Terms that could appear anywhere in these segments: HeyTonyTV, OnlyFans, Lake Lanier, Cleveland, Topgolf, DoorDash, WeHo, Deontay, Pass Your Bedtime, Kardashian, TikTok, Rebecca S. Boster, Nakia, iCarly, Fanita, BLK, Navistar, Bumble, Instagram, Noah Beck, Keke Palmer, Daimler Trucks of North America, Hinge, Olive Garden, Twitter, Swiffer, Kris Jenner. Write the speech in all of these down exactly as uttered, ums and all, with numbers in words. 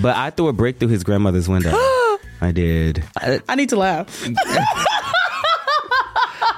But I threw a brick through his grandmother's window. I did. I, I need to laugh.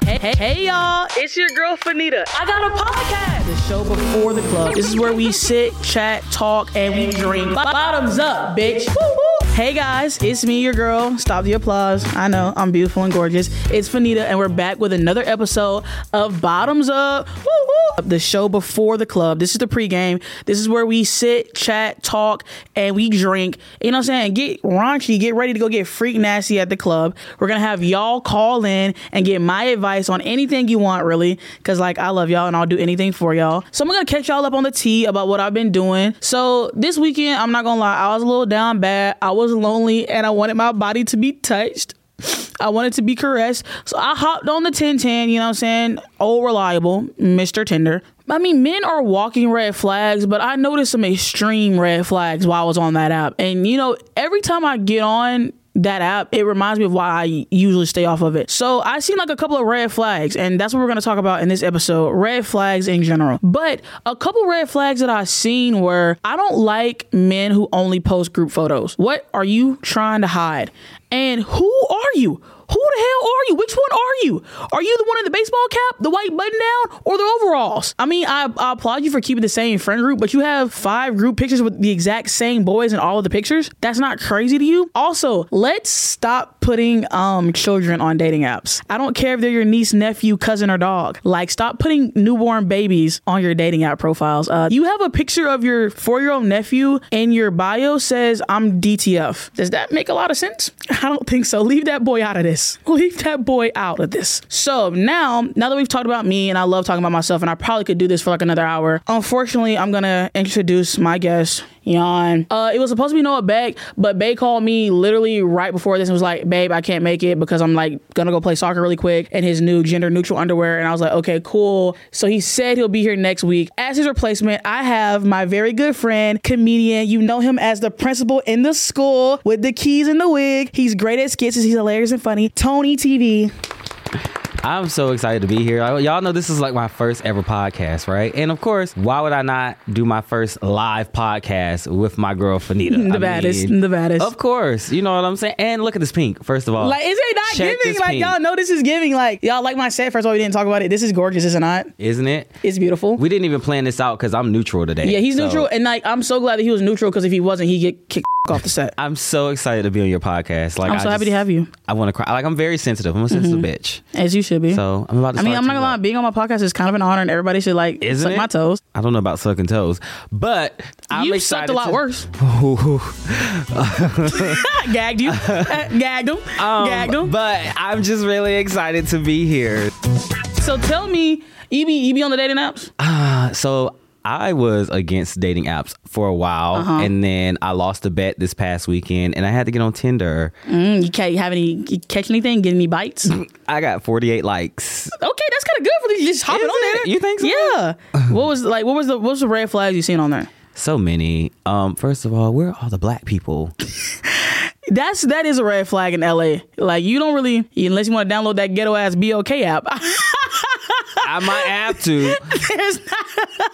Hey, hey, hey, y'all. It's your girl, Fanita. I got a podcast. The show before the club. This is where we sit, chat, talk, and we drink. Bottoms up, bitch. Woo, woo. Hey, guys. It's me, your girl. Stop the applause. I know. I'm beautiful and gorgeous. It's Fanita, and we're back with another episode of Bottoms Up. Woo, woo. The show before the club. This is the pregame. This is where we sit, chat, talk, and we drink. You know what I'm saying? Get raunchy. Get ready to go get freak nasty at the club. We're going to have y'all call in and get my advice on anything you want, really, because like I love y'all and I'll do anything for y'all. So I'm gonna catch y'all up on the tea about what I've been doing. So this weekend, I'm not gonna lie, I was a little down bad. I was lonely and I wanted my body to be touched. I wanted to be caressed. So I hopped on the ten ten, you know what I'm saying? Old reliable, Mister Tinder. I mean, men are walking red flags, but I noticed some extreme red flags while I was on that app. And you know, every time I get on that app, it reminds me of why I usually stay off of it. So I seen like a couple of red flags, and that's what we're going to talk about in this episode, red flags in general. But a couple red flags that I seen were, I don't like men who only post group photos. What are you trying to hide? And who are you? Who the hell are you? Which one are you? Are you the one in the baseball cap, the white button down, or the overalls? I mean, I, I applaud you for keeping the same friend group, but you have five group pictures with the exact same boys in all of the pictures? That's not crazy to you? Also, let's stop putting um children on dating apps. I don't care if they're your niece, nephew, cousin, or dog. Like, stop putting newborn babies on your dating app profiles. Uh, you have a picture of your four-year-old nephew and your bio says, I'm D T F. Does that make a lot of sense? I don't think so. Leave that boy out of this. Leave that boy out of this. So now, now that we've talked about me, and I love talking about myself, and I probably could do this for like another hour. Unfortunately, I'm gonna introduce my guest. Yawn. Uh, it was supposed to be Noah Beck, but Bay called me literally right before this and was like, babe, I can't make it because I'm like gonna go play soccer really quick in his new gender neutral underwear. And I was like, okay, cool. So he said he'll be here next week. As his replacement, I have my very good friend, comedian. You know him as the principal in the school with the keys and the wig. He's great at skits. He's hilarious and funny. Tony T V. I'm so excited to be here. Y'all know this is like my first ever podcast, right? And of course, why would I not do my first live podcast with my girl, Fanita? The I baddest, mean, the baddest. Of course. You know what I'm saying? And look at this pink, first of all. Like, is it not Check giving? Like, pink. Y'all know this is giving. Like, y'all like my set. First of all, we didn't talk about it. This is gorgeous, is it not? Isn't it? It's beautiful. We didn't even plan this out because I'm neutral today. Yeah, he's so. neutral. And like, I'm so glad that he was neutral because if he wasn't, he'd get kicked off the set. I'm so excited to be on your podcast. Like, I'm so I just, happy to have you. I want to cry. Like, I'm very sensitive. I'm a sensitive mm-hmm. bitch. As you should be. So I'm about to I mean, I'm not gonna lie, being on my podcast is kind of an honor and everybody should like Isn't suck it? my toes. I don't know about sucking toes, but I'm You've excited. You sucked a lot to... worse. Gagged you. Gagged him. Um, Gagged him. But I'm just really excited to be here. So tell me, you be, you be on the dating apps? Uh, so I was against dating apps for a while, uh-huh. and then I lost a bet this past weekend, and I had to get on Tinder. Mm, you can't have any, you catch anything, get any bites? I got forty-eight likes. Okay, that's kind of good for you. Just hopping Isn't on there. It? You think so? Yeah. What was like? What was the what was the red flags you seen on there? So many. Um, first of all, where are all the black people? That's that is a red flag in L A. Like you don't really, unless you want to download that ghetto ass B L K app. I might have to. There's not.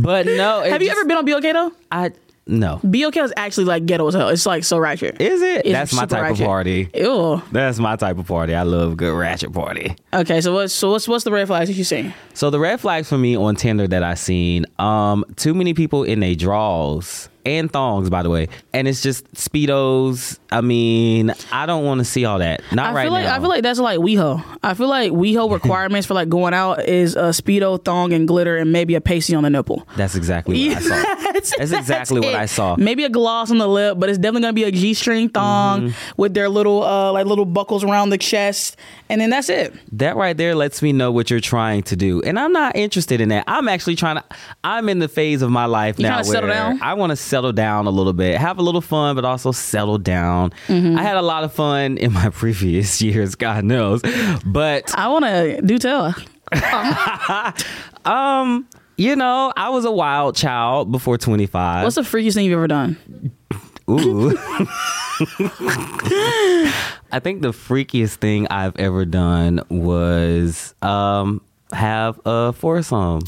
But no. Have you just, ever been on B L K though? I no. B L K is actually like ghetto as hell. It's like so ratchet. Is it? It's That's my type ratchet. of party. Ew. That's my type of party. I love good ratchet party. Okay, so what's so what's what's the red flags that you seen? So the red flags for me on Tinder that I seen, um, too many people in their draws. And thongs, by the way. And it's just Speedos. I mean, I don't want to see all that. Not I right feel like, now. I feel like that's like WeHo. I feel like WeHo requirements for like going out is a Speedo, thong, and glitter, and maybe a pasty on the nipple. That's exactly what I saw. that's, that's exactly that's what it. I saw. Maybe a gloss on the lip, but it's definitely going to be a G-string thong mm-hmm. with their little uh, like little buckles around the chest. And then that's it. That right there lets me know what you're trying to do. And I'm not interested in that. I'm actually trying to, I'm in the phase of my life you now where settle down? I want to settle Settle down a little bit, have a little fun, but also settle down. Mm-hmm. I had a lot of fun in my previous years, God knows. But I want to do tell. um, you know, I was a wild child before twenty-five. What's the freakiest thing you've ever done? Ooh. I think the freakiest thing I've ever done was um have a foursome.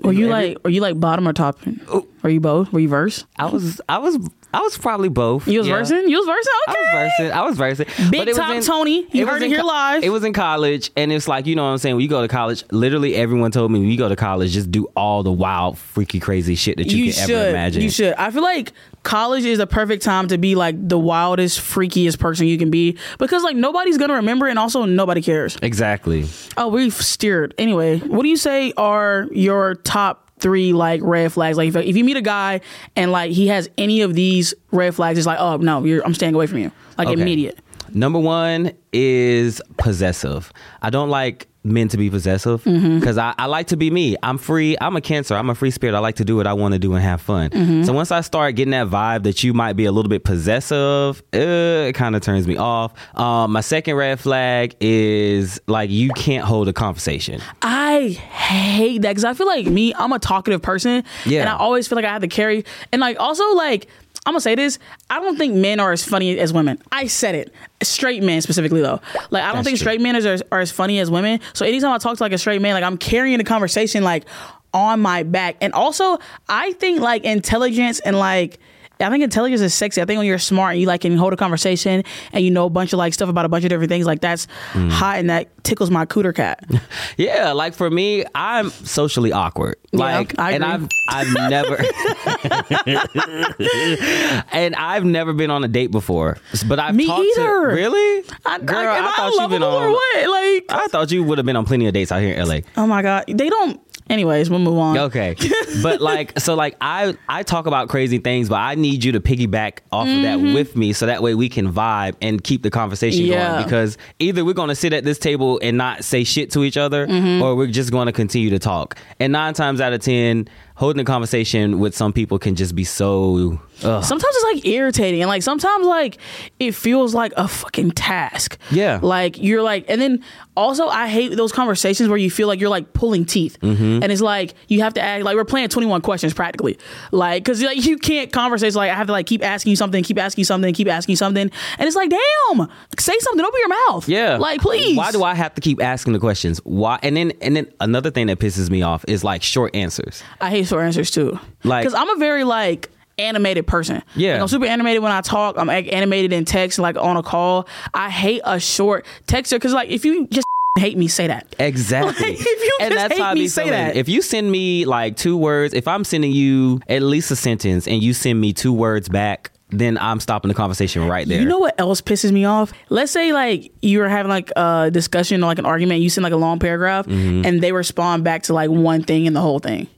Were you like, were you like bottom or top? Ooh. Were you both? Were you verse? I was. I was. I was probably both. You was yeah. versing? You was versing? Okay. I was versing. I was versing. Big but Top in, Tony. You heard it here co- live. It was in college. And it's like, you know what I'm saying? When you go to college, literally everyone told me, when you go to college, just do all the wild, freaky, crazy shit that you, you can should. ever imagine. You should. I feel like college is the perfect time to be like the wildest, freakiest person you can be. Because like nobody's going to remember and also nobody cares. Exactly. Oh, we've steered. Anyway, what do you say are your top three like red flags? Like if, if you meet a guy and like he has any of these red flags, it's like, oh no, you're, I'm staying away from you. Like okay. Immediate. Number one is possessive. I don't like men to be possessive because mm-hmm. I, I like to be me. I'm free. I'm a Cancer. I'm a free spirit. I like to do what I want to do and have fun. Mm-hmm. So once I start getting that vibe that you might be a little bit possessive, uh, it kind of turns me off. Um, my second red flag is like you can't hold a conversation. I hate that because I feel like me, I'm a talkative person yeah. and I always feel like I have to carry. And like also like, I'm gonna say this. I don't think men are as funny as women. I said it. Straight men specifically though. Like I don't That's think true. straight men are, are as funny as women. So anytime I talk to like a straight man, like I'm carrying the conversation like on my back. And also I think like intelligence and like I think intelligence is sexy. I think when you're smart and you like can hold a conversation and you know a bunch of like stuff about a bunch of different things, like that's mm. hot and that tickles my cooter cat. Yeah, like for me, I'm socially awkward. Like, yeah, I and I've I've never and I've never been on a date before. But I've me talked either. To, really? I, Girl, I, I, I thought you've been on. What? Like I thought you would have been on plenty of dates out here in L A. Oh my God, they don't. Anyways, we'll move on. Okay. But like, so like I, I talk about crazy things, but I need you to piggyback off mm-hmm. of that with me. So that way we can vibe and keep the conversation yeah. going, because either we're going to sit at this table and not say shit to each other mm-hmm. or we're just going to continue to talk. And nine times out of ten, holding a conversation with some people can just be so... Ugh. Sometimes it's like irritating and like sometimes like it feels like a fucking task. Yeah. Like you're like, and then also I hate those conversations where you feel like you're like pulling teeth mm-hmm. and it's like you have to ask, like we're playing twenty-one questions practically. Like, cause like you can't conversate. Like I have to like keep asking you something, keep asking you something, keep asking you something. And it's like, damn, like, say something, open your mouth. Yeah. Like, please. Why do I have to keep asking the questions? Why? And then, and then another thing that pisses me off is like short answers. I hate short answers too. Like, cause I'm a very like, animated person. Yeah. Like I'm super animated when I talk. I'm animated in text, like on a call. I hate a short texter because, like, if you just hate me, say that. Exactly. Like, if you and just that's hate me, say that. If you send me like two words, if I'm sending you at least a sentence and you send me two words back, then I'm stopping the conversation right there. You know what else pisses me off? Let's say like you were having like a discussion or like an argument, you send like a long paragraph mm-hmm. and they respond back to like one thing in the whole thing.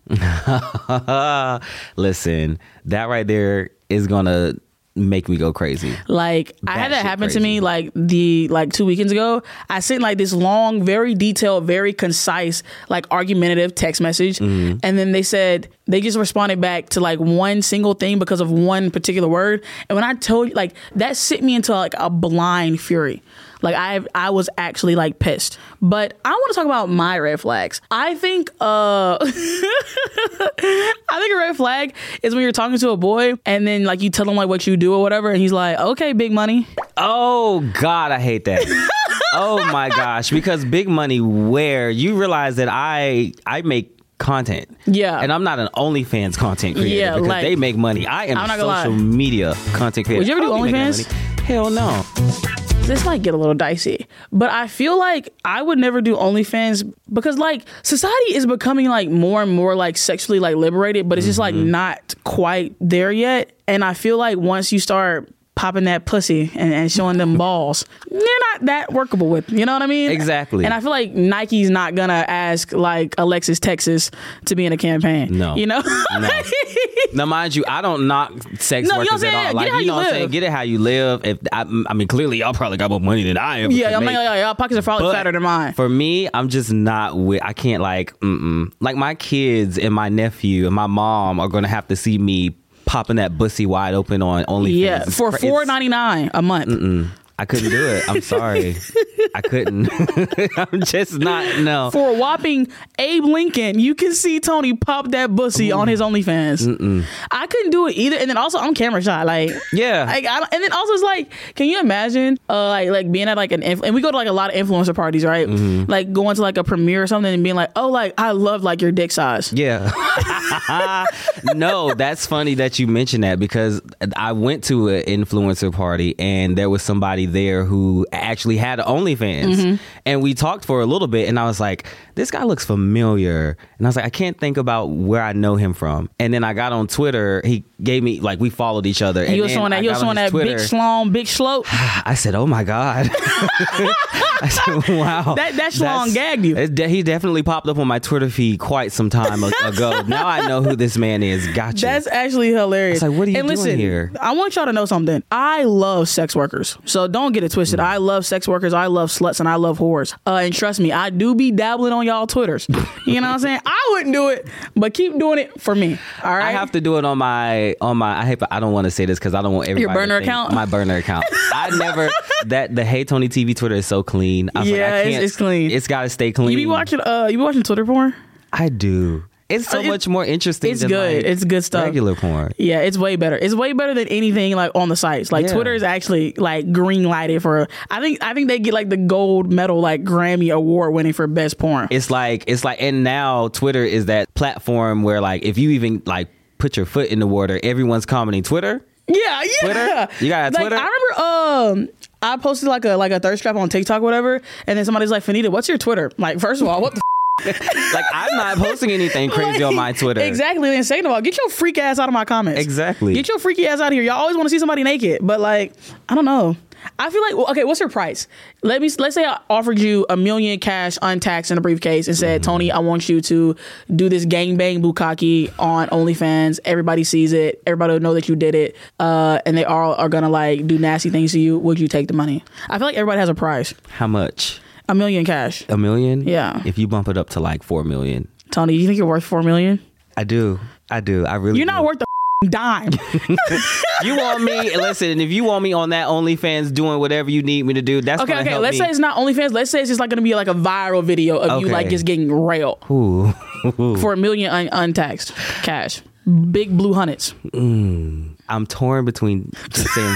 Listen, that right there is gonna make me go crazy. Like that I had that happen crazy. to me like the like two weekends ago. I sent like this long, very detailed, very concise, like argumentative text message. Mm-hmm. And then they said they just responded back to like one single thing because of one particular word. And when I told you, like that sent me into like a blind fury. Like I I was actually like pissed. But I want to talk about my red flags. I think uh I think a red flag is when you're talking to a boy and then like you tell him like what you do or whatever and he's like, okay, big money. Oh God, I hate that. Oh my gosh. Because big money, where you realize that I I make content. Yeah. And I'm not an OnlyFans content creator yeah, because like, they make money. I am a social media content creator. Would you ever do OnlyFans? Hell no. This might get a little dicey, but I feel like I would never do OnlyFans because like society is becoming like more and more like sexually like liberated, but it's mm-hmm. just like not quite there yet. And I feel like once you start popping that pussy and, and showing them balls, they're not that workable with, you know what I mean? Exactly. And I feel like Nike's not gonna ask like Alexis Texas to be in a campaign. No. You know? No. Now, mind you, I don't knock sex no, workers at all. Like, you know what I'm saying? Get it how you live. If I, I mean, clearly, y'all probably got more money than I am. Yeah, I'm like, y'all, y'all pockets are probably but fatter than mine. For me, I'm just not with, I can't, like, mm-mm. Like, my kids and my nephew and my mom are going to have to see me popping that bussy wide open on OnlyFans. Yeah, for four ninety-nine a month. Mm-mm. I couldn't do it. I'm sorry. I couldn't. I'm just not, no. For a whopping Abe Lincoln, you can see Tony pop that pussy mm. on his OnlyFans. Mm-mm. I couldn't do it either. And then also, I'm camera shy. Like, yeah. Like, I don't, and then also, it's like, can you imagine uh, like, like being at like an, inf- and we go to like a lot of influencer parties, right? Mm-hmm. Like going to like a premiere or something and being like, oh, like, I love like your dick size. Yeah. No, that's funny that you mentioned that, because I went to an influencer party and there was somebody there who actually had OnlyFans, mm-hmm. and we talked for a little bit and I was like, this guy looks familiar, and I was like, I can't think about where I know him from. And then I got on Twitter, he gave me, like, we followed each other, and you was on that, you was on, on that Twitter, big schlong, big slope. I said, oh my god. I said, wow, that, that schlong gagged you. He definitely popped up on my Twitter feed quite some time ago. Now I know who this man is. Gotcha. That's actually hilarious. I was like, what are you and doing listen, here? I want y'all to know something. I love sex workers, so don't get it twisted. Mm-hmm. I love sex workers, I love sluts, and I love whores. Uh, and trust me, I do be dabbling on y'all Twitters. You know what I'm saying? I wouldn't do it, but keep doing it for me. All right. I have to do it on my on my. I hate. I don't want to say this because I don't want everybody. Your burner to think, account. My burner account. I never. That the Hey Tony T V Twitter is so clean. I was yeah, like, I can't, it's, it's clean. It's got to stay clean. You be watching. Uh, you be watching Twitter porn? I do. It's so it's, much more interesting. It's than good. Like it's good stuff. Regular porn. Yeah, it's way better. It's way better than anything like on the sites. Like yeah. Twitter is actually like green lighted for. I think I think they get like the gold medal, like Grammy award winning for best porn. It's like it's like, and now Twitter is that platform where like if you even like put your foot in the water, everyone's commenting Twitter. Yeah, yeah. Twitter? You got like, Twitter. I remember. Um, I posted like a like a thirst trap on TikTok, or whatever, and then somebody's like, "Fanita, what's your Twitter?" Like, first of all, what the. Like, I'm not posting anything crazy like, on my Twitter. Exactly. And second of all, get your freak ass out of my comments. Exactly. Get your freaky ass out of here. Y'all always want to see somebody naked, but like, I don't know. I feel like, okay, what's your price? Let me let's say I offered you a million cash untaxed in a briefcase and said, mm-hmm. Tony, I want you to do this gangbang bukkake on OnlyFans. Everybody sees it. Everybody will know that you did it. Uh, and they all are gonna like do nasty things to you. Would you take the money? I feel like everybody has a price. How much? A million cash. A million? Yeah. If you bump it up to like four million. Tony, you think you're worth four million? I do. I do. I really You're not do. worth the dime. You want me, listen, if you want me on that OnlyFans doing whatever you need me to do, that's okay, gonna okay. help Let's me. Say it's not OnlyFans. Let's say it's just like gonna be like a viral video of okay. you like just getting railed. Ooh. For a million un- untaxed cash. Big blue hundreds. Mm. I'm torn between just saying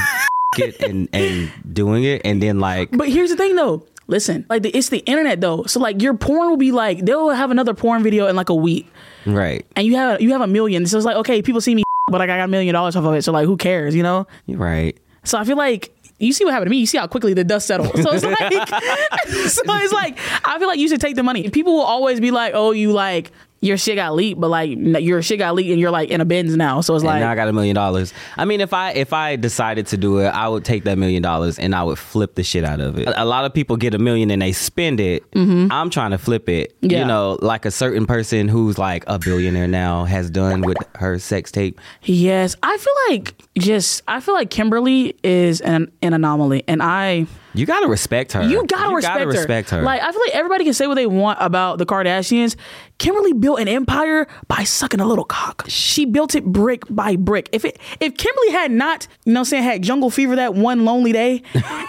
it and, and doing it and then like. But here's the thing though. Listen, like the, it's the internet though, so like your porn will be like they'll have another porn video in like a week, right? And you have you have a million, so it's like okay, people see me, but like I got a million dollars off of it, so like who cares, you know? Right. So I feel like you see what happened to me. You see how quickly the dust settled. So it's like, so it's like I feel like you should take the money. People will always be like, oh, you like. Your shit got leaked, but like your shit got leaked and you're like in a Benz now. So it's like. And now I got a million dollars. I mean, if I if I decided to do it, I would take that million dollars and I would flip the shit out of it. A, a lot of people get a million and they spend it. Mm-hmm. I'm trying to flip it. Yeah. You know, like a certain person who's like a billionaire now has done with her sex tape. Yes. I feel like just I feel like Kimberly is an, an anomaly and I. You gotta respect her. You gotta, you respect, gotta her. respect her. Like I feel like everybody can say what they want about the Kardashians. Kimberly built an empire by sucking a little cock. She built it brick by brick. If it if Kimberly had not, you know what I'm saying, had jungle fever that one lonely day and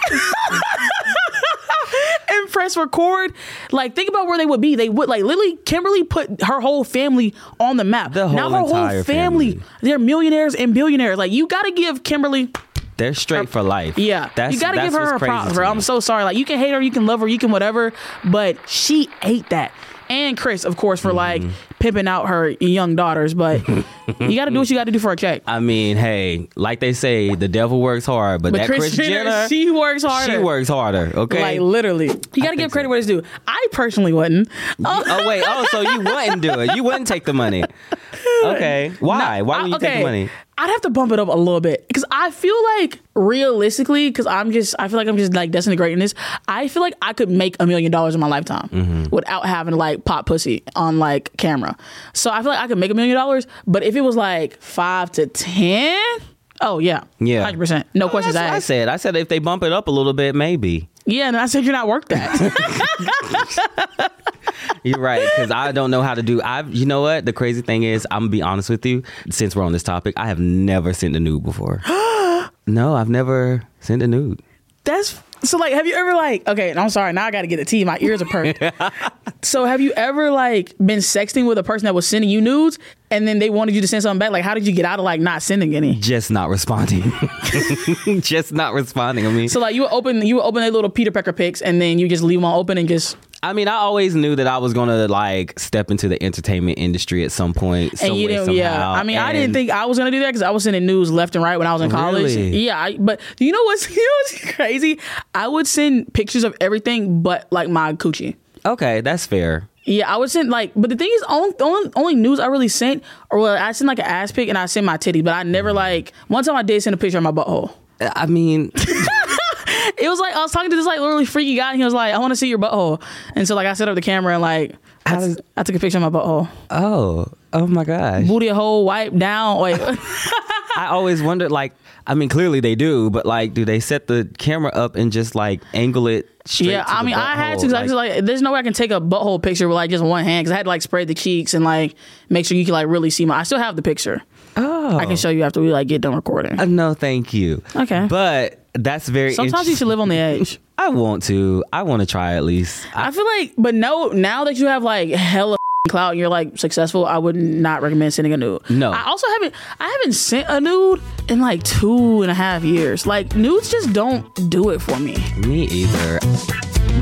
press record, like think about where they would be. They would like literally Kimberly put her whole family on the map. The whole now her whole family, family, they're millionaires and billionaires. Like you gotta give Kimberly. They're straight for life. Yeah. That's, you got to give her her props, bro. I'm so sorry. Like, you can hate her, you can love her, you can whatever, but she ate that. And Chris, of course, for mm-hmm. like pimping out her young daughters, but you got to do what you got to do for a check. I mean, hey, like they say, the devil works hard, but, but that Kris Jenner, she works harder. She works harder, okay? Like, literally. You got to give credit so. where it's due. I personally wouldn't. Oh. oh, wait. Oh, so you wouldn't do it. You wouldn't take the money. Okay. Why? No, Why would you okay. take the money? I'd have to bump it up a little bit because I feel like realistically, because I'm just, I feel like I'm just like destined to greatness. I feel like I could make a million dollars in my lifetime mm-hmm. without having to like pop pussy on like camera. So I feel like I could make a million dollars, but if it was like five to ten, oh yeah, yeah, hundred percent, no well, questions asked. I said, I said if they bump it up a little bit, maybe. Yeah, and I said you're not worth that. You're right, because I don't know how to do. I've, you know what? The crazy thing is, I'm gonna be honest with you. Since we're on this topic, I have never sent a nude before. No, I've never sent a nude. That's so. Like, have you ever like? Okay, and I'm sorry. Now I got to get a tea. My ears are perked. So, have you ever like been sexting with a person that was sending you nudes, and then they wanted you to send something back? Like, how did you get out of like not sending any? Just not responding. Just not responding. I mean, so like you would open you would open a little Peter Pecker pics, and then you just leave them all open and just. I mean, I always knew that I was gonna like step into the entertainment industry at some point. Some and you way, didn't, somehow. Yeah. I mean, and I didn't think I was gonna do that because I was sending news left and right when I was in college. Really? Yeah, I, but you know what's you know what's crazy? I would send pictures of everything, but like my coochie. Okay, that's fair. Yeah, I would send like, but the thing is, only only, only news I really sent, or well, I sent like an ass pic and I sent my titty, but I never like. One time I did send a picture of my butthole. I mean. It was like, I was talking to this like literally freaky guy and he was like, I want to see your butthole. And so like I set up the camera and like, I, does, t- I took a picture of my butthole. Oh, oh my gosh. Booty hole, wipe down. Like, I always wondered like, I mean, clearly they do, but like, do they set the camera up and just like angle it straight yeah, to I the mean, butthole? I had to, because like, I was like, there's no way I can take a butthole picture with like just one hand, because I had to like spread the cheeks and like make sure you can like really see my, I still have the picture. Oh. I can show you after we like get done recording. Uh, no, thank you. Okay. But that's very sometimes you should live on the edge. I want to. I want to try at least. I, I feel like, but no, now that you have like hella clout and you're like successful, I would not recommend sending a nude. No. I also haven't, I haven't sent a nude in like two and a half years. Like nudes just don't do it for me. Me either.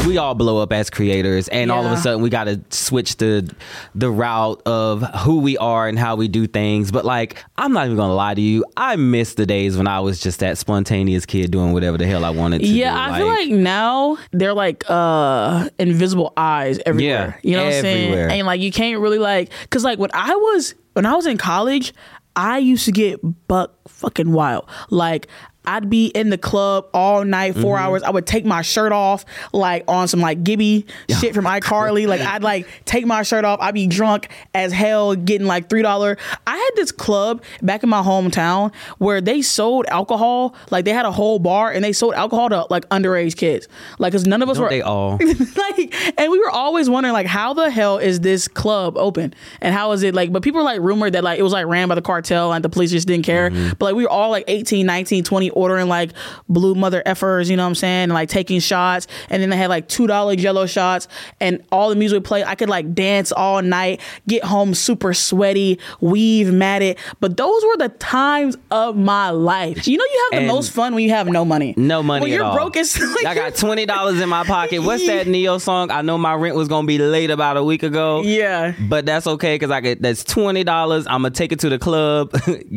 We all blow up as creators and yeah. all of a sudden we got to switch the the route of who we are and how we do things. But like, I'm not even going to lie to you. I miss the days when I was just that spontaneous kid doing whatever the hell I wanted to yeah, do. Yeah, I like, feel like now they're like uh, invisible eyes everywhere. Yeah, you know what I'm saying? And like, you can't really like, because like when I was, when I was in college, I used to get buck fucking wild. Like, I'd be in the club all night, four mm-hmm. hours. I would take my shirt off, like on some like Gibby shit from iCarly. Like I'd like take my shirt off. I'd be drunk as hell, getting like three dollars. I had this club back in my hometown where they sold alcohol. Like they had a whole bar and they sold alcohol to like underage kids. Like because none of us Don't were they all like, and we were always wondering like how the hell is this club open and how is it like? But people were like rumored that like it was like ran by the cartel and the police just didn't care. Mm-hmm. But like we were all like eighteen, nineteen, twenty. Ordering like blue mother effers, you know what I'm saying, and like taking shots, and then they had like two dollar jello shots and all the music would play. I could like dance all night, get home super sweaty, weave matted. But those were the times of my life. You know, you have and the most fun when you have no money. No money. When you're at broke all. It's like I got twenty dollars in my pocket. What's that Neo song? I know my rent was gonna be late about a week ago. Yeah. But that's okay because I could that's twenty dollars. I'm gonna take it to the club,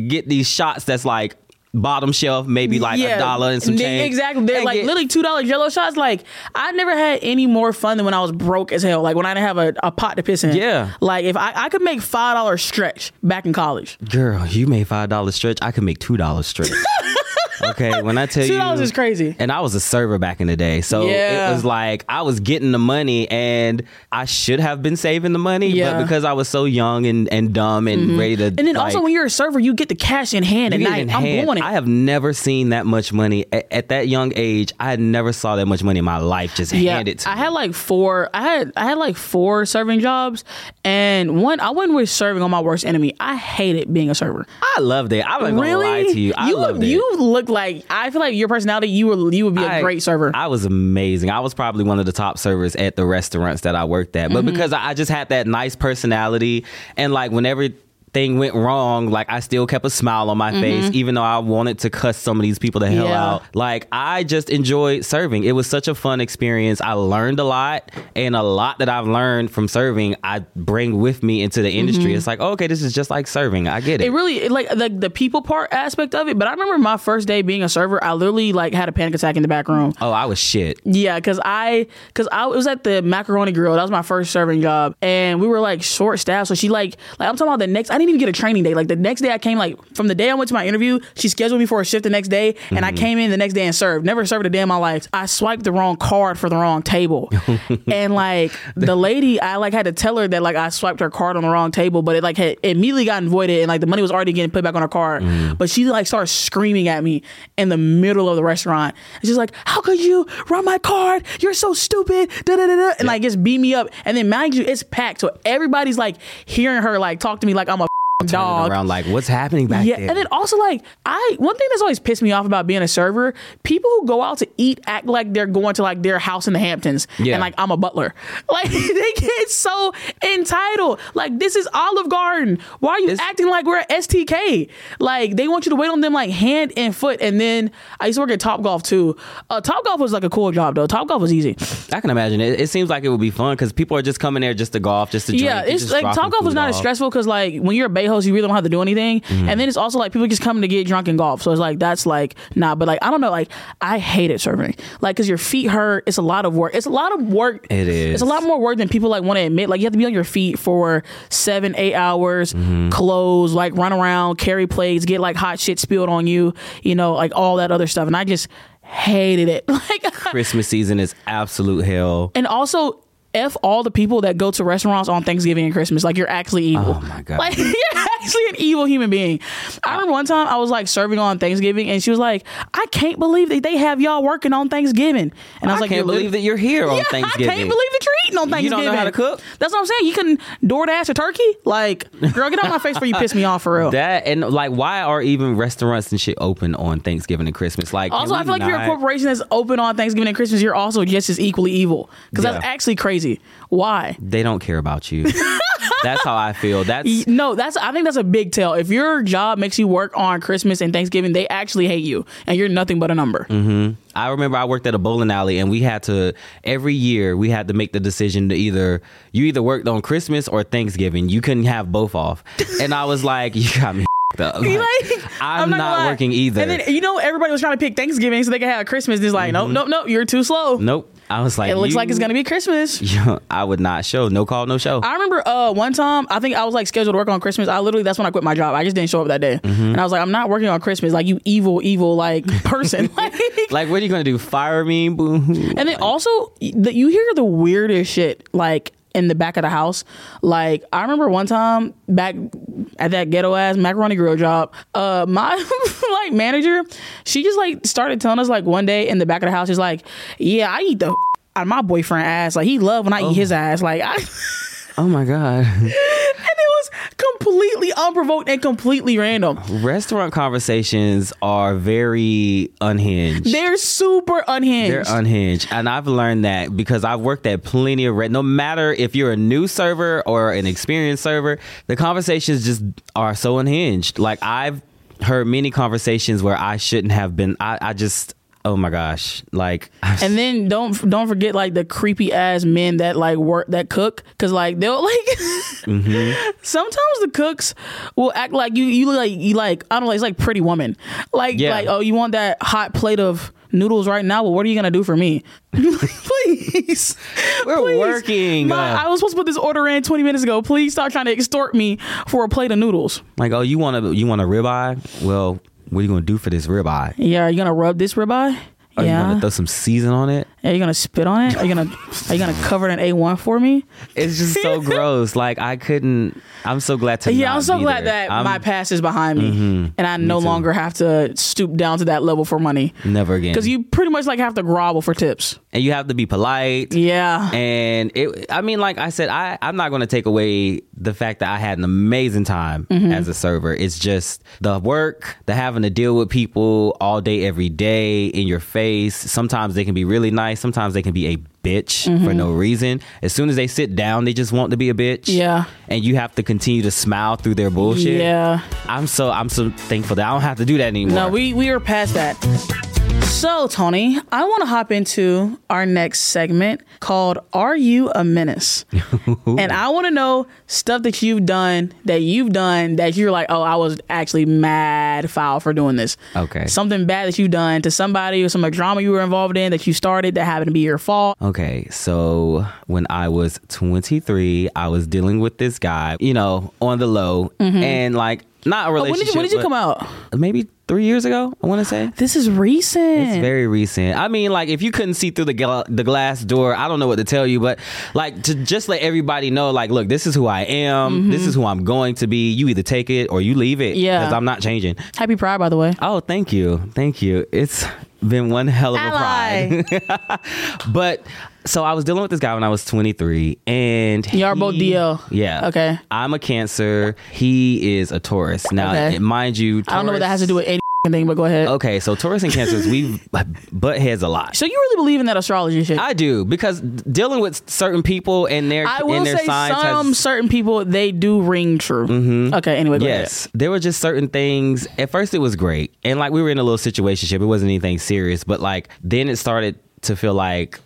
get these shots that's like bottom shelf, maybe like yeah, a dollar and some change. Exactly. They're like get, literally two dollar jello shots. Like, I never had any more fun than when I was broke as hell. Like, when I didn't have a, a pot to piss in. Yeah. Like, if I, I could make five dollars stretch back in college. Girl, you made five dollars stretch. I could make two dollars stretch. Okay, when I tell two dollars you... two dollars is crazy. And I was a server back in the day. So yeah. It was like, I was getting the money and I should have been saving the money. Yeah. But because I was so young and, and dumb and mm-hmm. ready to... And then like, also when you're a server, you get the cash in hand at night. I'm hand. blowing it. I have never seen that much money. At, at that young age, I never saw that much money in my life just yeah. handed to I me. I had like four... I had I had like four serving jobs. And one, I wasn't with serving on my worst enemy. I hated being a server. I loved it. I'm not really? going to lie to you. I you, loved it. You looked like I feel like your personality, you would you would be a I, great server. I was amazing. I was probably one of the top servers at the restaurants that I worked at, but mm-hmm. because I, I just had that nice personality, and like whenever thing went wrong, like I still kept a smile on my mm-hmm. face, even though I wanted to cuss some of these people the hell yeah. out. Like I just enjoyed serving. It was such a fun experience. I learned a lot, and a lot that I've learned from serving I bring with me into the industry. Mm-hmm. It's like, oh, okay, this is just like serving. I get it. It really it like the, the people part aspect of it. But I remember my first day being a server, I literally like had a panic attack in the back room. Oh, I was shit. Yeah, because I because I was at the Macaroni Grill. That was my first serving job, and we were like short staffed. So she like like I'm talking about the next. I I didn't even get a training day. Like the next day I came, like from the day I went to my interview, she scheduled me for a shift the next day, and mm-hmm. I came in the next day and served. Never served a day in my life. I swiped the wrong card for the wrong table. And like the lady, I like had to tell her that like I swiped her card on the wrong table, but it like had immediately gotten voided and like the money was already getting put back on her card. Mm. But she like started screaming at me in the middle of the restaurant. And she's like, how could you run my card? You're so stupid. Da, da, da, da. And like just beat me up. And then mind you, it's packed. So everybody's like hearing her like talk to me like I'm a all turning Dog. around like, what's happening back yeah, there? And then also, like, I one thing that's always pissed me off about being a server, people who go out to eat act like they're going to, like, their house in the Hamptons. Yeah. And, like, I'm a butler. Like, they get so entitled. Like, this is Olive Garden. Why are you this- acting like we're at S T K? Like, they want you to wait on them, like, hand and foot. And then I used to work at Topgolf, too. Uh, Topgolf was, like, a cool job, though. Topgolf was easy. I can imagine. It, it seems like it would be fun because people are just coming there just to golf, just to drink. Yeah, it's like Topgolf was not as stressful because, like, when you're a bay host, you really don't have to do anything. Mm-hmm. And then it's also, like, people just come to get drunk and golf. So it's like, that's, like, nah. But, like, I don't know. Like, I hated serving. Like, because your feet hurt. It's a lot of work. It's a lot of work. It is. It's a lot more work than people, like, want to admit. Like, you have to be on your feet for seven, eight hours, mm-hmm. close, like, run around, carry plates, get, like, hot shit spilled on you, you know, like, all that other stuff. And I just hated it. Like, Christmas season is absolute hell. And also, F all the people that go to restaurants on Thanksgiving and Christmas. Like, you're actually evil. Oh my God. Like, you're actually an evil human being. I remember one time I was, like, serving on Thanksgiving and she was like, I can't believe that they have y'all working on Thanksgiving. And I was I like, I can't believe that you're here on yeah, Thanksgiving. I can't believe that you're eating on Thanksgiving. You don't know how to cook? That's what I'm saying. You couldn't DoorDash a turkey? Like, girl, get out my face before you piss me off for real. That, and, like, why are even restaurants and shit open on Thanksgiving and Christmas? Like, also, I feel like not... if you're a corporation that's open on Thanksgiving and Christmas, you're also just as equally evil. Because yeah. that's actually crazy. Why? They don't care about you. That's how I feel. That's no, that's I think that's a big tell. If your job makes you work on Christmas and Thanksgiving, they actually hate you and you're nothing but a number. Mm-hmm. I remember I worked at a bowling alley and we had to, every year we had to make the decision to either, you either worked on Christmas or Thanksgiving. You couldn't have both off. And I was like, you got me. Up. Like, like, I'm, I'm not, not working either. And then, you know, everybody was trying to pick Thanksgiving so they could have Christmas. It's like, mm-hmm. nope, nope, nope, you're too slow. Nope. I was like, it looks you, like it's gonna be Christmas. Yeah, I would not show. No call, no show. I remember uh, one time, I think I was like scheduled to work on Christmas. I literally, that's when I quit my job. I just didn't show up that day, mm-hmm. and I was like, I'm not working on Christmas. Like, you evil, evil like person. like, like, what are you gonna do? Fire me? Boo. And then like, also, the, you hear the weirdest shit like in the back of the house. Like, I remember one time back at that ghetto ass Macaroni Grill job, uh, my like manager, she just like started telling us like one day in the back of the house, she's like, yeah, I eat the f- out of my boyfriend's ass. Like, he loved when I oh. eat his ass. Like, I. Oh my God. And it was completely unprovoked and completely random. Restaurant conversations are very unhinged. They're super unhinged. They're unhinged. And I've learned that because I've worked at plenty of red. No matter if you're a new server or an experienced server, the conversations just are so unhinged. Like, I've heard many conversations where I shouldn't have been. I, I just... Oh my gosh! Like, and then don't don't forget like the creepy ass men that like work that cook, because like they'll like mm-hmm. sometimes the cooks will act like you you look like you like I don't know, it's like Pretty Woman, like yeah. like oh, you want that hot plate of noodles right now? Well, what are you gonna do for me? Please, we're please. working. My, I was supposed to put this order in twenty minutes ago. Please stop trying to extort me for a plate of noodles. Like, oh, you want a you want a ribeye? Well, what are you going to do for this ribeye? Yeah, are you going to rub this ribeye? Are yeah. you going to throw some season on it? Are you going to spit on it? Are you going to are you going to cover it in A one for me? It's just so gross. Like, I couldn't... I'm so glad to Yeah, I'm so glad there. that I'm, my past is behind me. Mm-hmm, and I no longer have to stoop down to that level for money. Never again. Because you pretty much, like, have to grovel for tips. And you have to be polite. Yeah. And, it. I mean, like I said, I, I'm not going to take away the fact that I had an amazing time mm-hmm. as a server. It's just the work, the having to deal with people all day, every day, in your face. Sometimes they can be really nice. Sometimes they can be a bitch mm-hmm. for no reason. As soon as they sit down, they just want to be a bitch. Yeah. And you have to continue to smile through their bullshit. Yeah. I'm so I'm so thankful that I don't have to do that anymore. No, we, we are past that. So, Tony, I want to hop into our next segment called Are You a Menace? And I want to know stuff that you've done, that you've done, that you're like, oh, I was actually mad foul for doing this. Okay. Something bad that you've done to somebody or some like, drama you were involved in that you started that happened to be your fault. Okay, so when I was twenty-three, I was dealing with this guy, you know, on the low. Mm-hmm. And like, not a relationship. Oh, when did you, when did you come out? Maybe three years ago, I want to say. This is recent. It's very recent. I mean, like, if you couldn't see through the gla- the glass door, I don't know what to tell you, but like, to just let everybody know, like, look, this is who I am. Mm-hmm. This is who I'm going to be. You either take it or you leave it. Yeah. Because I'm not changing. Happy Pride, by the way. Oh, thank you. Thank you. It's... been one hell of a Ally. Pride. But so I was dealing with this guy when I was twenty-three, and y'all both Leo. Yeah. Okay. I'm a Cancer. He is a Taurus. Now, okay. mind you, Taurus, I don't know what that has to do with any thing, but go ahead. Okay, so Taurus and Cancers, we butt heads a lot. So you really believe in that astrology shit? I do, because dealing with certain people and their I will and their say signs some has, certain people, they do ring true. Mm-hmm. Okay, anyway, go yes, ahead. There were just certain things. At first, it was great, and like we were in a little situationship. It wasn't anything serious, but like then it started to feel like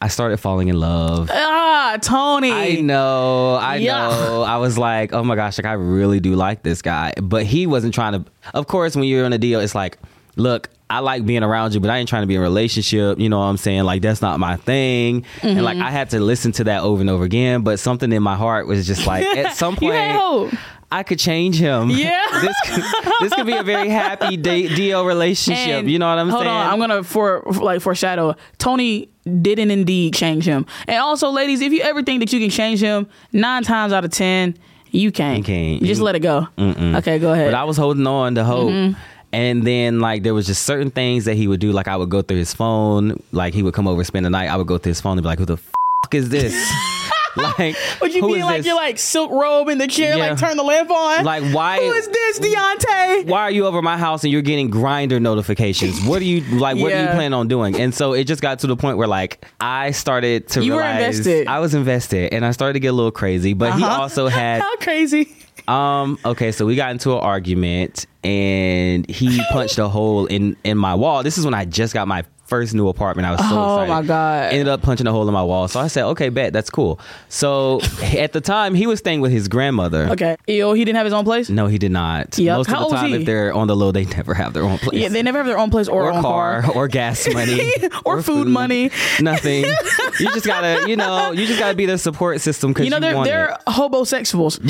I started falling in love. Ah, Tony. I know. I yeah. know. I was like, oh my gosh, like I really do like this guy. But he wasn't trying to, of course, when you're in a deal, it's like, look, I like being around you, but I ain't trying to be in a relationship. You know what I'm saying? Like, that's not my thing. Mm-hmm. And like, I had to listen to that over and over again. But something in my heart was just like, at some point, you had hope. I could change him. Yeah. This could, this could be a very happy de- deal relationship. And you know what I'm hold saying? Hold on. I'm going to for like foreshadow. Tony didn't indeed change him. And also, ladies, if you ever think that you can change him, nine times out of ten, you can't. You can't. You just let it go. Mm-mm. Okay, go ahead. But I was holding on to hope. Mm-hmm. And then, like, there was just certain things that he would do. Like, I would go through his phone. Like, he would come over, spend the night. I would go through his phone and be like, who the f*** is this? Like, would you be like this? You're like silk robe in the chair, yeah. like turn the lamp on. Like, why? Who is this, Deontay? Why are you over my house and you're getting Grindr notifications? What do you like? What yeah. do you plan on doing? And so it just got to the point where like I started to you realize were invested. I was invested, and I started to get a little crazy. But uh-huh. he also had how crazy? Um. Okay, so we got into an argument, and he punched a hole in in my wall. This is when I just got my first new apartment. I was so oh excited. Oh my God. Ended up punching a hole in my wall. So I said, okay, bet. That's cool. So at the time, he was staying with his grandmother. Okay. Yo, he didn't have his own place? No, he did not. Yep. Most How of the time, if they're on the low, they never have their own place. Yeah, they never have their own place or, or own car, car. Or gas money. or, or food, food money. Nothing. You just gotta, you know, you just gotta be their support system because you know, you they're, they're hobosexuals.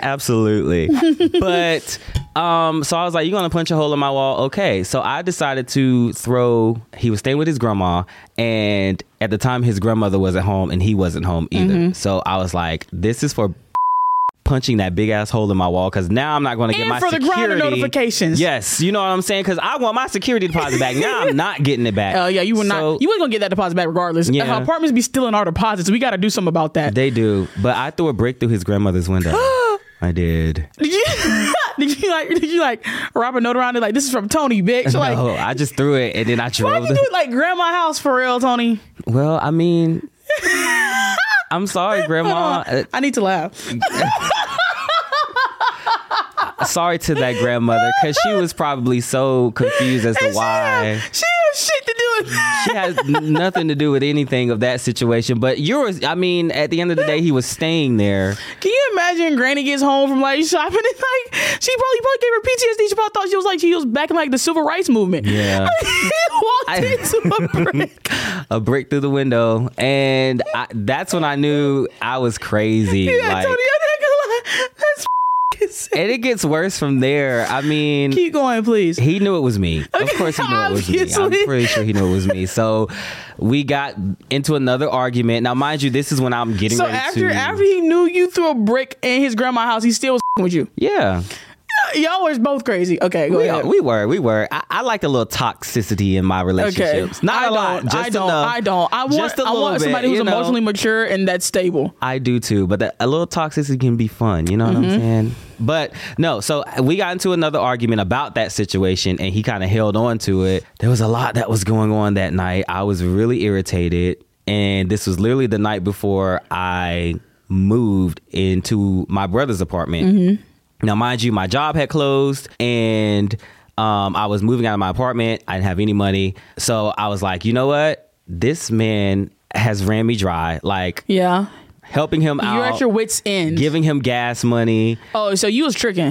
Absolutely. But Um, so I was like, you're going to punch a hole in my wall? Okay. So I decided to throw, he was staying with his grandma, and at the time his grandmother wasn't home and he wasn't home either. Mm-hmm. So I was like, this is for punching that big ass hole in my wall, because now I'm not going to get my for security. And for the Grindr notifications. Yes. You know what I'm saying? Because I want my security deposit back. Now I'm not getting it back. Oh uh, yeah. You were so, not, you weren't going to get that deposit back regardless. Yeah. Uh, apartments be stealing our deposits. We got to do something about that. They do. But I threw a brick through his grandmother's window. I did. Did you? Did you like? Did you like? Wrap a note around it like this is from Tony, bitch. No, like, I just threw it and then I drove. Why you do it like grandma house for real, Tony? Well, I mean, I'm sorry, grandma. I need to laugh. Sorry to that grandmother, because she was probably so confused as to why. She has shit to do with that. She has nothing to do with anything of that situation. But yours, I mean, at the end of the day, he was staying there. Can you imagine Granny gets home from like shopping and like she probably probably gave her P T S D. She probably thought she was like she was back in like the civil rights movement. Yeah, I mean, walked I, into a brick, a brick through the window, and I, that's when I knew I was crazy. Yeah, like, Tony, I'm not gonna lie. That's and it gets worse from there. I mean, keep going, please. He knew it was me. Okay, of course, he knew obviously. It was me. I'm pretty sure he knew it was me. So we got into another argument. Now, mind you, this is when I'm getting so ready after, to. So after he knew you threw a brick in his grandma's house, he still was with you. Yeah. Y'all were both crazy. Okay, go we, ahead. We were, we were. I, I like a little toxicity in my relationships. Okay. Not I a lot, just I don't, enough. I don't. I want, just a I want somebody bit, who's you know? emotionally mature and that's stable. I do too, but that, a little toxicity can be fun. You know mm-hmm. what I'm saying? But no, so we got into another argument about that situation, and he kind of held on to it. There was a lot that was going on that night. I was really irritated, and this was literally the night before I moved into my brother's apartment. Mm-hmm. Now, mind you, my job had closed, and um, I was moving out of my apartment. I didn't have any money. So I was like, you know what? This man has ran me dry. Like, yeah, helping him out. You're at your wit's end. Giving him gas money. Oh, so you was tricking.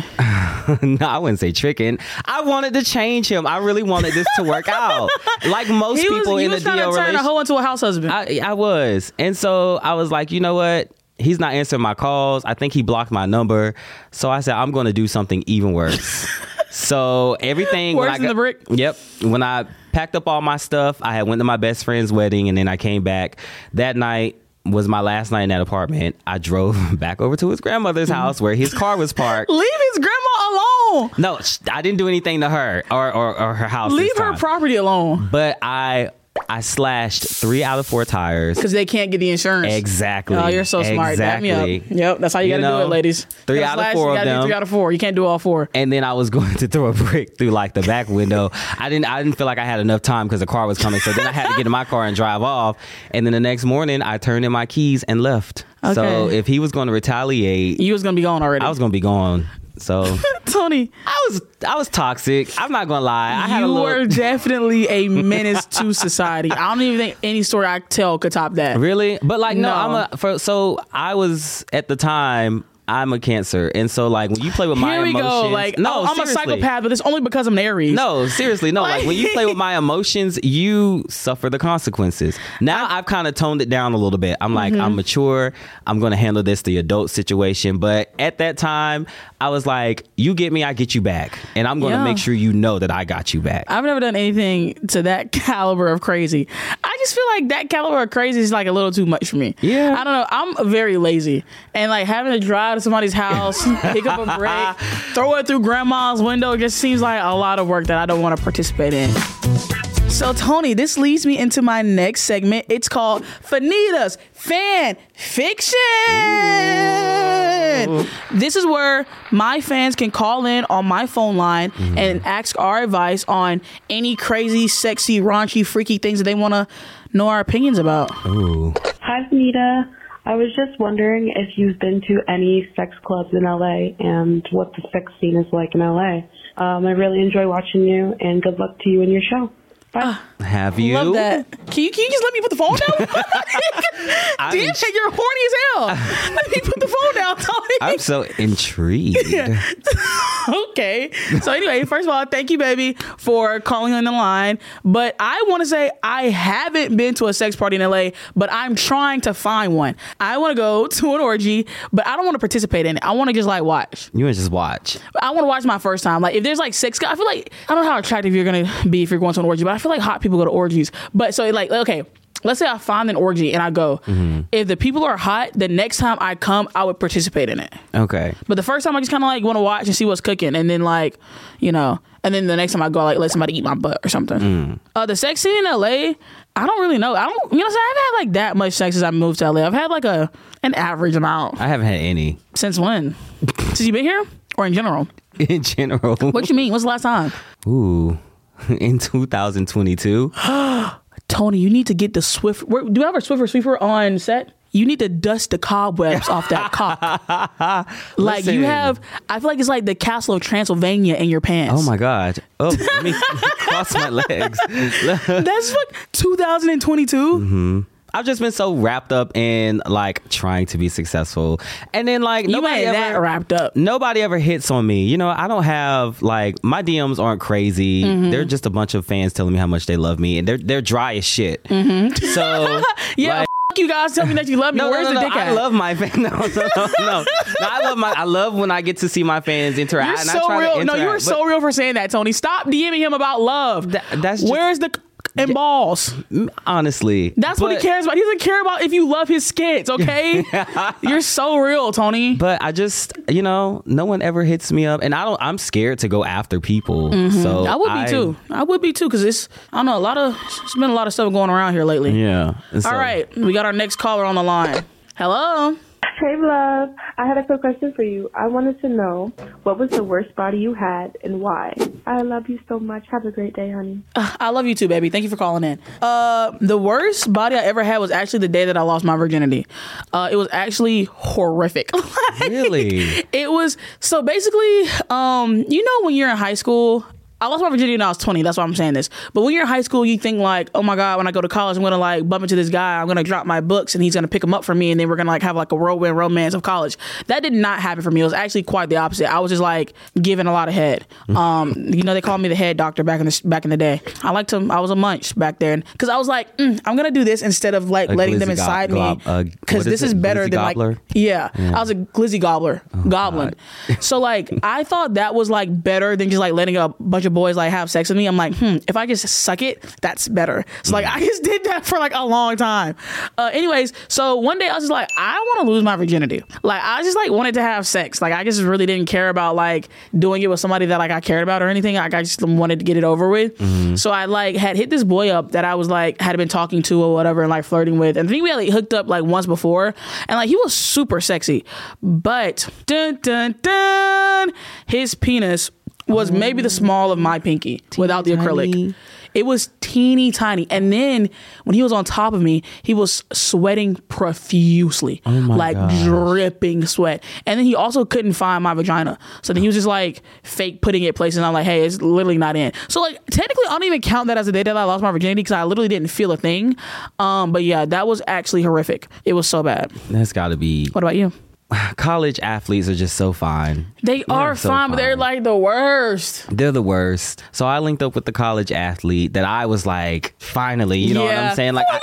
No, I wouldn't say tricking. I wanted to change him. I really wanted this to work out. Like most he people was, in the D L relationship. You was trying to turn a hoe into a house husband. I, I was. And so I was like, you know what? He's not answering my calls. I think he blocked my number. So I said, I'm going to do something even worse. So everything. Worse when I got, the brick? Yep. When I packed up all my stuff, I had went to my best friend's wedding, and then I came back. That night was my last night in that apartment. I drove back over to his grandmother's house where his car was parked. Leave his grandma alone. alone. No, I didn't do anything to her or, or, or her house. Leave her property alone. But I I slashed three out of four tires. Because they can't get the insurance. Exactly. Oh, you're so smart. Exactly. Back me up. Yep, that's how you, you gotta know, do it, ladies. Three out slash, of four you of them. Three out of four. You can't do all four. And then I was going to throw a brick through like the back window. I didn't I didn't feel like I had enough time because the car was coming. So then I had to get in my car and drive off. And then the next morning, I turned in my keys and left. Okay. So if he was going to retaliate... You was going to be gone already. I was going to be gone. So Tony, I was I was toxic. I'm not gonna lie. I you had a little... were definitely a menace to society. I don't even think any story I tell could top that. Really? But like, no. no I'm a, for, so I was at the time. I'm a Cancer, and so like when you play with Here my emotions, go. Like no, I'm seriously. a psychopath, but it's only because I'm an Aries. No, seriously, no. Like, like when you play with my emotions, you suffer the consequences. Now I, I've kind of toned it down a little bit. I'm like, mm-hmm. I'm mature. I'm going to handle this the adult situation. But at that time, I was like, you get me, I get you back, and I'm going to yeah. make sure you know that I got you back. I've never done anything to that caliber of crazy. I just feel like that caliber of crazy is like a little too much for me. Yeah, I don't know. I'm very lazy, and like having to drive to somebody's house, pick up a break, throw it through grandma's window. It just seems like a lot of work that I don't want to participate in. So, Tony, this leads me into my next segment. It's called Fanita's Fan Fiction. Ooh. This is where my fans can call in on my phone line mm-hmm. and ask our advice on any crazy, sexy, raunchy, freaky things that they want to know our opinions about. Ooh. Hi, Fanita. I was just wondering if you've been to any sex clubs in L A and what the sex scene is like in L A. Um, I really enjoy watching you, and good luck to you and your show. Bye. Uh, have you? Love that. Can you, can you just let me put the phone down? Damn it, you're horny as hell. Let me put the phone down, Tony. I'm so intrigued. Okay. So anyway, first of all, thank you, baby, for calling on the line. But I want to say I haven't been to a sex party in L A, but I'm trying to find one. I want to go to an orgy, but I don't want to participate in it. I want to just like watch. You want to just watch? I want to watch my first time. Like if there's like six guys, I feel like, I don't know how attractive you're going to be if you're going to an orgy, but I feel like hot people go to orgies. But so like, okay. Let's say I find an orgy and I go. Mm-hmm. If the people are hot, the next time I come, I would participate in it. Okay. But the first time I just kind of like want to watch and see what's cooking. And then like, you know, and then the next time I go, like let somebody eat my butt or something. Mm. Uh, the sex scene in L A, I don't really know. I don't, you know, so I haven't had like that much sex since I moved to L A. I've had like a an average amount. I haven't had any. Since when? Since you been here? Or in general? In general. What you mean? What's the last time? Ooh, in two thousand twenty-two. Tony, you need to get the Swift. Where, do you have our Swiffer Sweeper on set? You need to dust the cobwebs off that cock. Like Listen. You have, I feel like it's like the Castle of Transylvania in your pants. Oh my God. Oh, let me cross my legs. That's what, two thousand twenty-two? Mm-hmm. I've just been so wrapped up in like trying to be successful, and then like nobody you ain't ever that wrapped up. Nobody ever hits on me. You know, I don't have like my D Ms aren't crazy. Mm-hmm. They're just a bunch of fans telling me how much they love me, and they're they're dry as shit. Mm-hmm. So yeah. Like, you guys tell me that you love me. No, Where's no, no, the dick no. at? I love my fans. No, no, no, no. no, I love my. I love when I get to see my fans interact. You're and so I try real. To interact, no, you were so real for saying that, Tony. Stop DMing him about love. That, that's just, Where's the and balls? Honestly, that's but, what he cares about. He doesn't care about if you love his skits. Okay, you're so real, Tony. But I just, you know, no one ever hits me up, and I don't. I'm scared to go after people. Mm-hmm. So I would be I, too. I would be too because it's. I don't know. A lot of. It's been a lot of stuff going around here lately. Yeah. So. All right, we got our next caller on the line. Hello. Hey, love. I had a quick question for you. I wanted to know, what was the worst body you had and why? I love you so much. Have a great day, honey. Uh, I love you too, baby. Thank you for calling in. Uh, the worst body I ever had was actually the day that I lost my virginity. Uh, it was actually horrific. Like, really? It was. So basically, um, you know, when you're in high school, I lost my virginity when I was twenty. That's why I'm saying this. But when you're in high school, you think like, oh my God, when I go to college, I'm going to like bump into this guy. I'm going to drop my books and he's going to pick them up for me. And then we're going to like have like a whirlwind romance of college. That did not happen for me. It was actually quite the opposite. I was just like giving a lot of head. Um, you know, they called me the head doctor back in the, back in the day. I liked him. I was a munch back then because I was like, mm, I'm going to do this instead of like a letting them inside go- me because uh, this it? is better glizzy than gobbler? like, yeah, yeah, I was a glizzy gobbler, oh, goblin. God. So like, I thought that was like better than just like letting a bunch bunch of boys like have sex with me, I'm like, hmm, if I just suck it, that's better. So like I just did that for like a long time. Uh, anyways, so one day I was just like, I want to lose my virginity. Like I just like wanted to have sex. Like I just really didn't care about like doing it with somebody that like I cared about or anything. Like I just wanted to get it over with. Mm-hmm. So I like had hit this boy up that I was like had been talking to or whatever and like flirting with. And I think we had like hooked up like once before. And like he was super sexy, but dun dun dun, his penis was maybe the small of my pinky teeny without the acrylic. Tiny. It was teeny tiny. And then when he was on top of me, he was sweating profusely, oh my like gosh. dripping sweat. And then he also couldn't find my vagina. So then he was just like fake putting it places. And I'm like, hey, it's literally not in. So like technically I don't even count that as the day that I lost my virginity because I literally didn't feel a thing. Um, but yeah, that was actually horrific. It was so bad. That's gotta be. What about you? College athletes are just so fine. They are they're so fine, but they're like the worst. They're the worst. So I linked up with the college athlete that I was like, finally, you know yeah. what I'm saying? Like, I,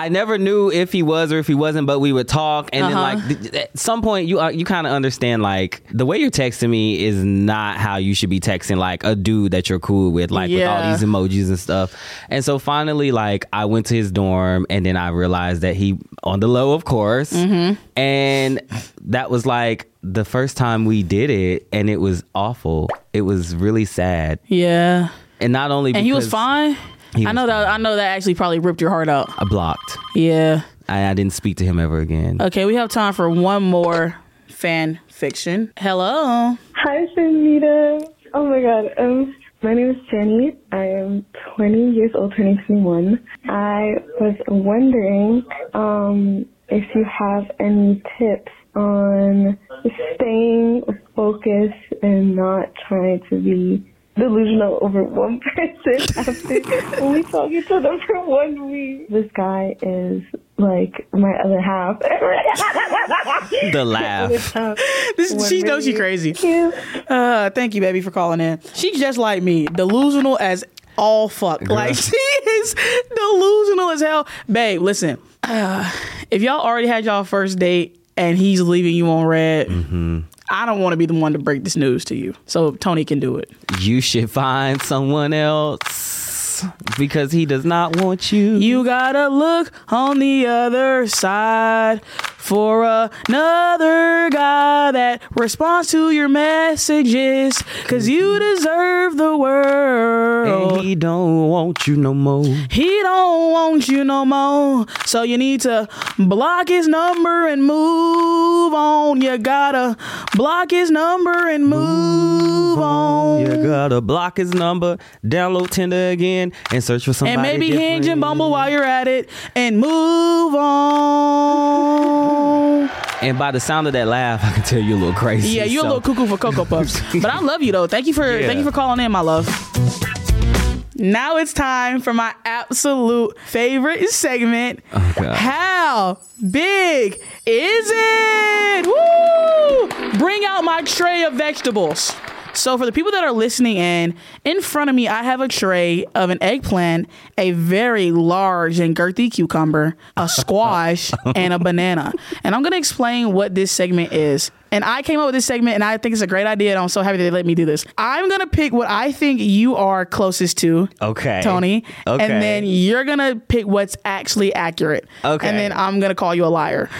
I never knew if he was or if he wasn't, but we would talk. And uh-huh. then, like, at some point, you uh, you kind of understand, like, the way you're texting me is not how you should be texting, like, a dude that you're cool with, like, yeah. with all these emojis and stuff. And so finally, like, I went to his dorm, and then I realized that he, on the low, of course, mm-hmm. and that was like the first time we did it, and it was awful. It was really sad. Yeah. And not only because... And he was fine? He I was know fine. that I know that actually probably ripped your heart out. I blocked. Yeah. I, I didn't speak to him ever again. Okay, we have time for one more fan fiction. Hello. Hi, Fanita. Oh, my God. Um, my name is Jenny. I am twenty years old, turning twenty-one. I was wondering um, if you have any tips on staying focused and not trying to be delusional over one person after only talking to them for one week. This guy is like my other half. The laugh. This, she really knows she crazy. Thank you. Uh, thank you, baby, for calling in. She's just like me, delusional as all fuck. Girl. Like she is delusional as hell. Babe, listen, uh, if y'all already had y'all first date and he's leaving you on red, mm-hmm. I don't want to be the one to break this news to you. So Tony can do it. You should find someone else because he does not want you. You gotta look on the other side for another guy that responds to your messages, cause you deserve the world. And he don't want you no more. He don't want you no more. So you need to block his number and move on. You gotta block his number and move, move on. on. You gotta block his number, download Tinder again, and search for somebody. And maybe different. Hinge and Bumble while you're at it, and move on. And by the sound of that laugh, I can tell you're a little crazy. Yeah, you're so. a little cuckoo for Cocoa Puffs. But I love you, though. Thank you for yeah. thank you for calling in, my love. Now it's time for my absolute favorite segment. Oh, God. How big is it? Woo! Bring out my tray of vegetables. So for the people that are listening in, in front of me, I have a tray of an eggplant, a very large and girthy cucumber, a squash, and a banana. And I'm going to explain what this segment is. And I came up with this segment, and I think it's a great idea, and I'm so happy they let me do this. I'm going to pick what I think you are closest to, okay, Tony, okay. and then you're going to pick what's actually accurate, okay, and then I'm going to call you a liar.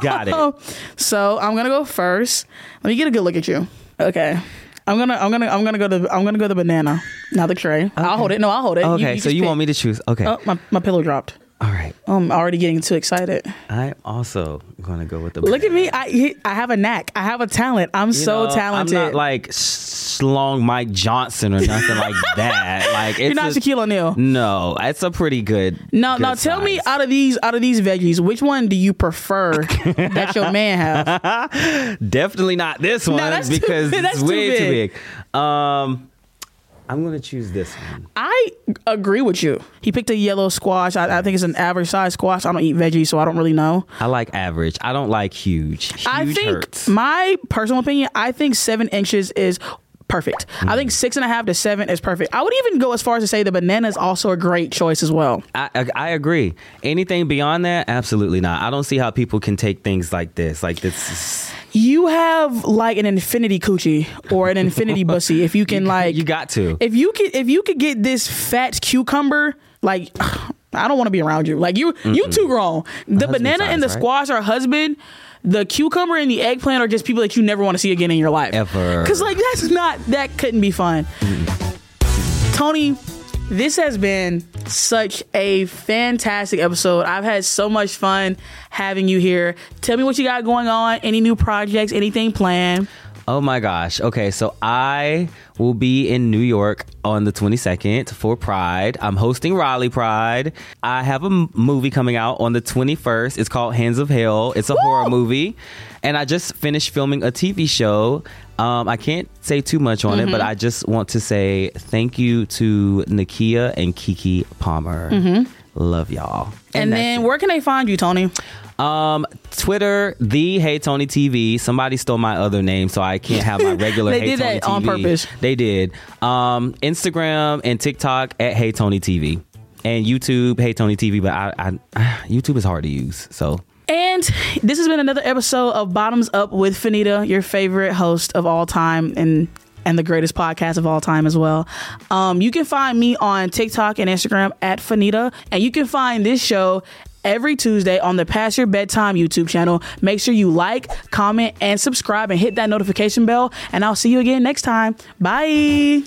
Got it. So I'm going to go first. Let me get a good look at you. Okay. I'm gonna I'm gonna I'm gonna go to I'm gonna go the banana. Not the tray. Okay. I'll hold it. No, I'll hold it. Okay, you, you so you pick. Want me to choose. Okay. Oh, my, my pillow dropped. All right. I'm already getting too excited. I'm also gonna go with the banana. Look at me. I I have a knack. I have a talent. I'm you so know, talented. I'm not like Slong Mike Johnson or nothing like that. Like it's You're not a, Shaquille O'Neal. No, it's a pretty good. No, good now size. Tell me out of these out of these veggies, which one do you prefer that your man have? Definitely not this one no, that's because too, that's it's way too big. Too big. Um I'm going to choose this one. I agree with you. He picked a yellow squash. I, I think it's an average size squash. I don't eat veggies, so I don't really know. I like average. I don't like huge. Huge I think hurts. My personal opinion, I think seven inches is perfect. Mm-hmm. I think six and a half to seven is perfect. I would even go as far as to say the banana is also a great choice as well. I, I, I agree. Anything beyond that, absolutely not. I don't see how people can take things like this. Like this. You have like an infinity coochie or an infinity bussy. If you can you, like, you got to. If you could, if you could get this fat cucumber, like. I don't want to be around you. Like you, Mm-mm. you too grown. The banana size, and the right? squash are husband. The cucumber and the eggplant are just people that you never want to see again in your life. Ever. Because like that's not that couldn't be fun. Mm-mm. Tony, this has been such a fantastic episode. I've had so much fun having you here. Tell me what you got going on. Any new projects? Anything planned? Oh my gosh. Okay, so I will be in New York on the twenty-second for Pride. I'm hosting Raleigh Pride. I have a m- movie coming out on the twenty-first. It's called Hands of Hell. It's a Woo! horror movie. And I just finished filming a T V show. Um, I can't say too much on mm-hmm. it, but I just want to say thank you to Nakia and Keke Palmer. Mm-hmm. Love y'all. And, and then where can they find you, Tony? Um, Twitter, the HeyTonyTV. Somebody stole my other name, so I can't have my regular HeyTonyTV. They did that on purpose. They did. Um, Instagram and TikTok at HeyTonyTV. And YouTube, HeyTonyTV, but I, I, YouTube is hard to use, so... And this has been another episode of Bottoms Up with Fanita, your favorite host of all time and and the greatest podcast of all time as well. Um, you can find me on TikTok and Instagram at Fanita, and you can find this show every Tuesday on the Pass Your Bedtime YouTube channel. Make sure you like, comment, and subscribe and hit that notification bell. And I'll see you again next time. Bye.